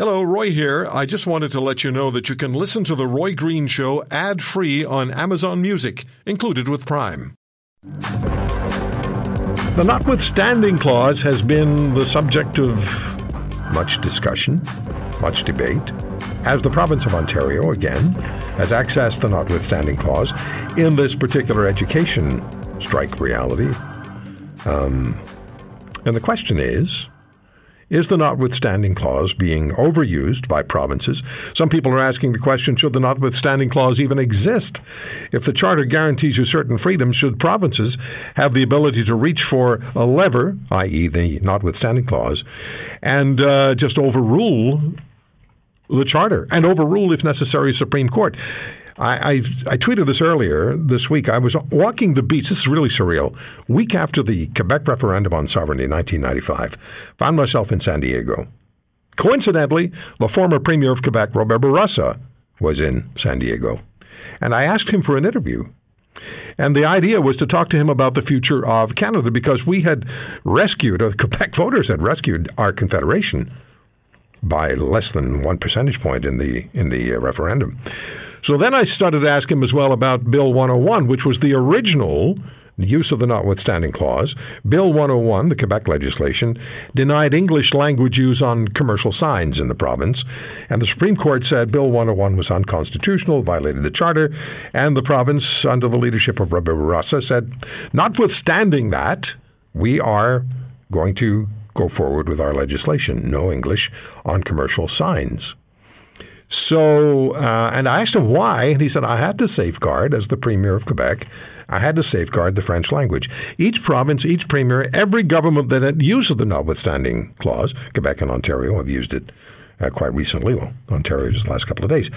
Hello, Roy here. I just wanted to let you know that you can listen to The Roy Green Show ad-free on Amazon Music, included with Prime. The Notwithstanding Clause has been the subject of much discussion, much debate, as the province of Ontario, again, has accessed the Notwithstanding Clause in this particular education strike reality. And the question is the Notwithstanding Clause being overused by provinces? Some people are asking the question, should the Notwithstanding Clause even exist? If the Charter guarantees you certain freedoms, should provinces have the ability to reach for a lever, i.e. the Notwithstanding Clause, and just overrule the Charter and overrule, if necessary, Supreme Court? I tweeted this earlier this week. I was walking the beach. This is really surreal. Week after the Quebec referendum on sovereignty in 1995, found myself in San Diego. Coincidentally, the former premier of Quebec, Robert Bourassa, was in San Diego. And I asked him for an interview. And the idea was to talk to him about the future of Canada because we had rescued, or the Quebec voters had rescued our confederation by less than 1 percentage point in the referendum. So then I started to ask him as well about Bill 101, which was the original use of the Notwithstanding Clause. Bill 101, the Quebec legislation, denied English language use on commercial signs in the province, and the Supreme Court said Bill 101 was unconstitutional, violated the Charter, and the province, under the leadership of Robert Bourassa, said, notwithstanding that, we are going to go forward with our legislation, no English on commercial signs. So, and I asked him why, and he said, I had to safeguard, as the premier of Quebec, I had to safeguard the French language. Each province, each premier, every government that had used the Notwithstanding Clause, Quebec and Ontario have used it quite recently, well, Ontario just the last couple of days,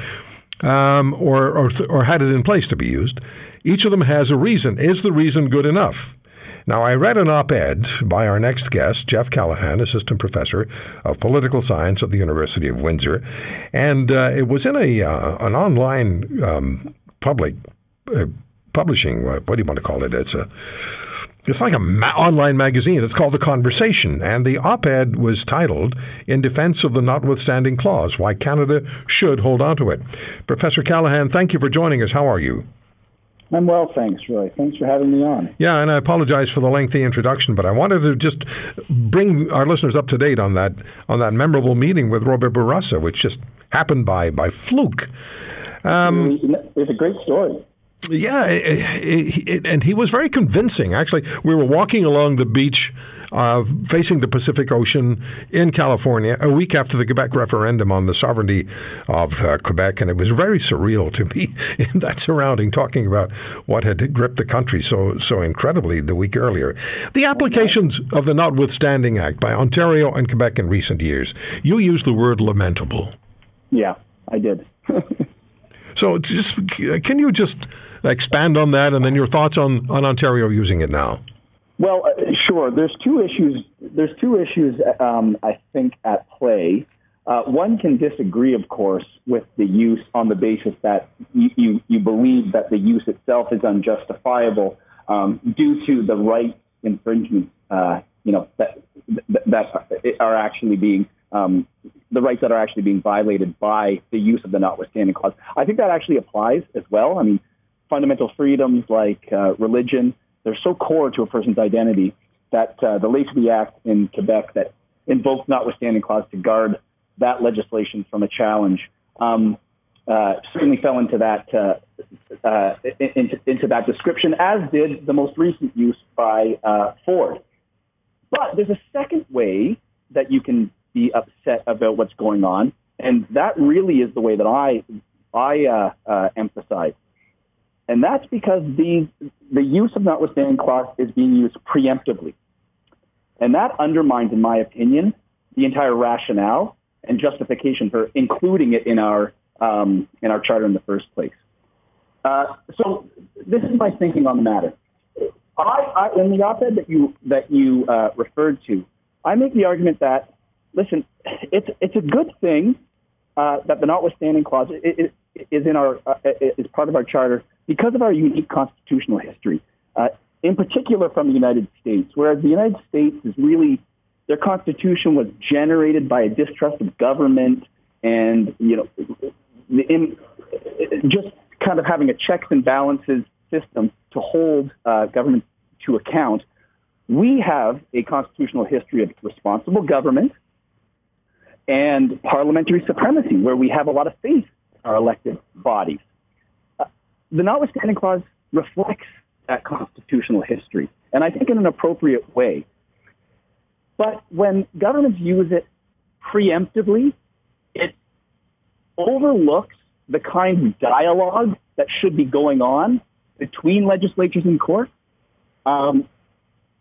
or had it in place to be used. Each of them has a reason. Is the reason good enough? Now, I read an op-ed by our next guest, Jeff Callaghan, assistant professor of political science at the University of Windsor, and it was in an online publishing. What do you want to call it? It's like an online magazine. It's called The Conversation, and the op-ed was titled "In Defense of the Notwithstanding Clause: Why Canada Should Hold On to It." Professor Callaghan, thank you for joining us. How are you? I'm well, thanks, Roy. Thanks for having me on. Yeah, and I apologize for the lengthy introduction, but I wanted to just bring our listeners up to date on that memorable meeting with Robert Bourassa, which just happened by fluke. It's a great story. Yeah, and he was very convincing. Actually, we were walking along the beach facing the Pacific Ocean in California a week after the Quebec referendum on the sovereignty of Quebec, and it was very surreal to be in that surrounding talking about what had gripped the country so incredibly the week earlier. The applications of the Notwithstanding Act by Ontario and Quebec in recent years. You used the word lamentable. Yeah, I did. So can you just expand on that and then your thoughts on Ontario using it now? Well, sure. There's two issues, I think, at play. One can disagree, of course, with the use on the basis that you believe that the use itself is unjustifiable due to the rights infringement, that are actually being the rights that are actually being violated by the use of the Notwithstanding Clause. I think that actually applies as well. I mean, fundamental freedoms like religion, they're so core to a person's identity that the Ley Civile Act in Quebec that invoked Notwithstanding Clause to guard that legislation from a challenge certainly fell into that description, as did the most recent use by Ford. But there's a second way that you can be upset about what's going on, and that really is the way that I emphasize, and that's because the use of Notwithstanding Clause is being used preemptively, and that undermines, in my opinion, the entire rationale and justification for including it in our charter in the first place. So this is my thinking on the matter. I in the op-ed that you referred to, I make the argument that, listen, it's a good thing that the Notwithstanding Clause is in our is part of our charter because of our unique constitutional history, in particular from the United States. Whereas the United States is really, their constitution was generated by a distrust of government, And, you know, in just kind of having a checks and balances system to hold government to account, we have a constitutional history of responsible government and parliamentary supremacy, where we have a lot of faith in our elected bodies. The Notwithstanding Clause reflects that constitutional history, and I think in an appropriate way. But when governments use it preemptively, it overlooks the kind of dialogue that should be going on between legislatures and courts,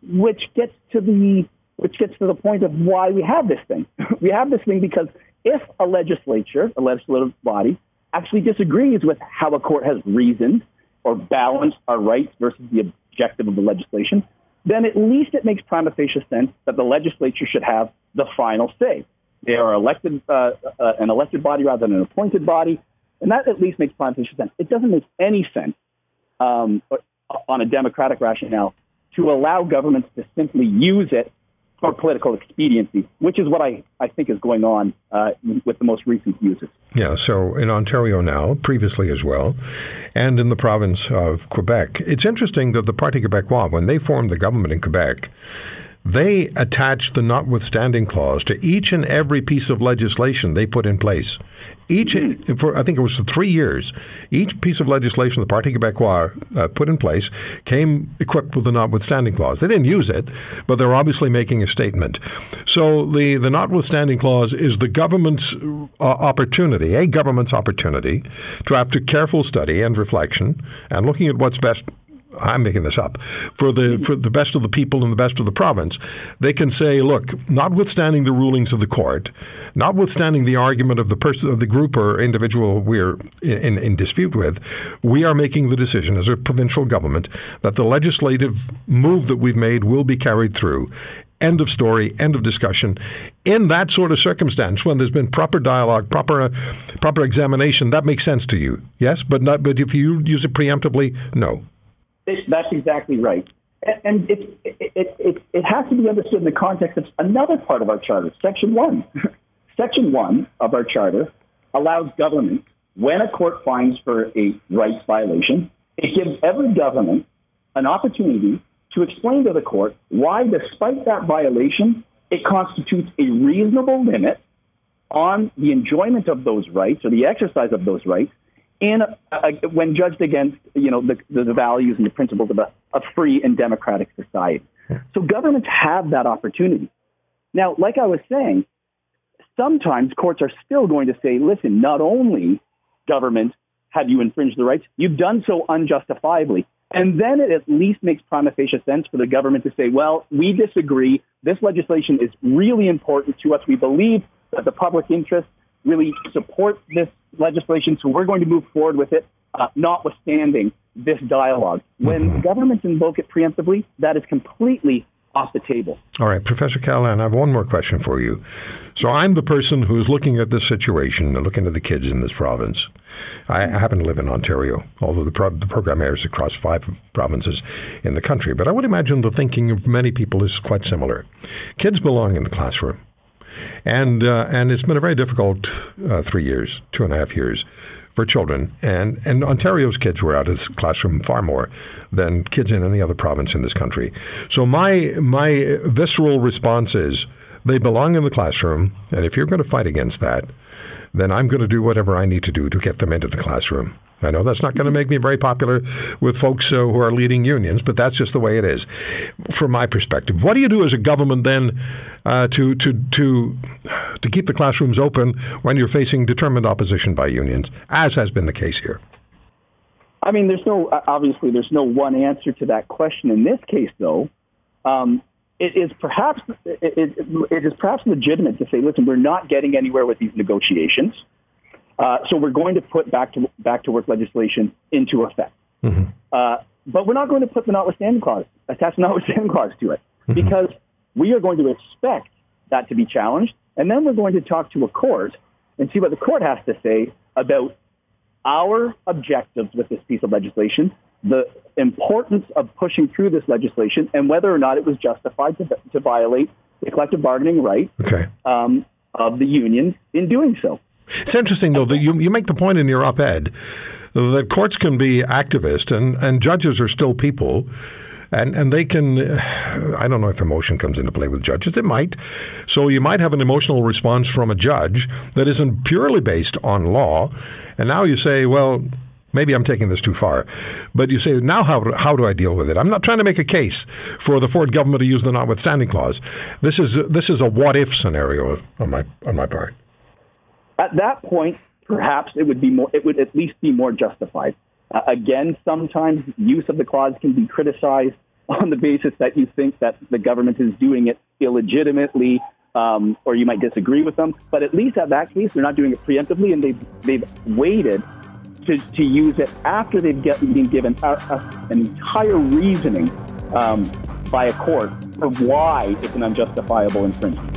which gets to the point of why we have this thing. We have this thing because if a legislature, a legislative body, actually disagrees with how a court has reasoned or balanced our rights versus the objective of the legislation, then at least it makes prima facie sense that the legislature should have the final say. They are elected, an elected body rather than an appointed body, and that at least makes prima facie sense. It doesn't make any sense on a democratic rationale to allow governments to simply use it for political expediency, which is what I think is going on with the most recent uses. Yeah, so in Ontario now, previously as well, and in the province of Quebec. It's interesting that the Parti Québécois, when they formed the government in Quebec, they attached the Notwithstanding Clause to each and every piece of legislation they put in place. For I think it was 3 years, each piece of legislation the Parti Québécois put in place came equipped with the Notwithstanding Clause. They didn't use it, but they're obviously making a statement. So the Notwithstanding Clause is the government's opportunity, a government's opportunity, to after careful study and reflection and looking at what's best, I'm making this up, for the best of the people and the best of the province, they can say, look, notwithstanding the rulings of the court, notwithstanding the argument of the person, of the group or individual we're in dispute with, we are making the decision as a provincial government that the legislative move that we've made will be carried through. End of story, end of discussion. In that sort of circumstance, when there's been proper dialogue, proper examination, that makes sense to you, yes? But if you use it preemptively, no. That's exactly right. And it has to be understood in the context of another part of our charter, Section 1. Section 1 of our charter allows government, when a court finds for a rights violation, it gives every government an opportunity to explain to the court why, despite that violation, it constitutes a reasonable limit on the enjoyment of those rights or the exercise of those rights when judged against, you know, the values and the principles of a free and democratic society. So governments have that opportunity. Now, like I was saying, sometimes courts are still going to say, listen, not only, government, have you infringed the rights, you've done so unjustifiably. And then it at least makes prima facie sense for the government to say, well, we disagree. This legislation is really important to us. We believe that the public interest really support this legislation, so we're going to move forward with it, notwithstanding this dialogue. When governments invoke it preemptively, that is completely off the table. All right, Professor Callaghan, I have one more question for you. So I'm the person who's looking at this situation and looking at the kids in this province. I happen to live in Ontario, although the program airs across 5 provinces in the country. But I would imagine the thinking of many people is quite similar. Kids belong in the classroom. And it's been a very difficult 3 years, 2.5 years for children. And Ontario's kids were out of the classroom far more than kids in any other province in this country. So my visceral response is they belong in the classroom, and if you're going to fight against that, then I'm going to do whatever I need to do to get them into the classroom. I know that's not going to make me very popular with folks who are leading unions, but that's just the way it is from my perspective. What do you do as a government then to keep the classrooms open when you're facing determined opposition by unions, as has been the case here? I mean, there's no one answer to that question in this case, though. It is perhaps legitimate to say, listen, we're not getting anywhere with these negotiations. So we're going to put back to work legislation into effect. Mm-hmm. But we're not going to put the attach the notwithstanding clause to it, mm-hmm. because we are going to expect that to be challenged. And then we're going to talk to a court and see what the court has to say about our objectives with this piece of legislation, the importance of pushing through this legislation, and whether or not it was justified to violate the collective bargaining right of the unions in doing so. It's interesting, though, that you make the point in your op-ed that courts can be activists and judges are still people. And they can – I don't know if emotion comes into play with judges. It might. So you might have an emotional response from a judge that isn't purely based on law. And now you say, well, maybe I'm taking this too far. But you say, now how do I deal with it? I'm not trying to make a case for the Ford government to use the notwithstanding clause. This is a what-if scenario on my part. At that point, perhaps it would at least be more justified. Again, sometimes use of the clause can be criticized on the basis that you think that the government is doing it illegitimately, or you might disagree with them. But at least at that case, they're not doing it preemptively, and they've waited to use it after they've been given an entire reasoning by a court for why it's an unjustifiable infringement.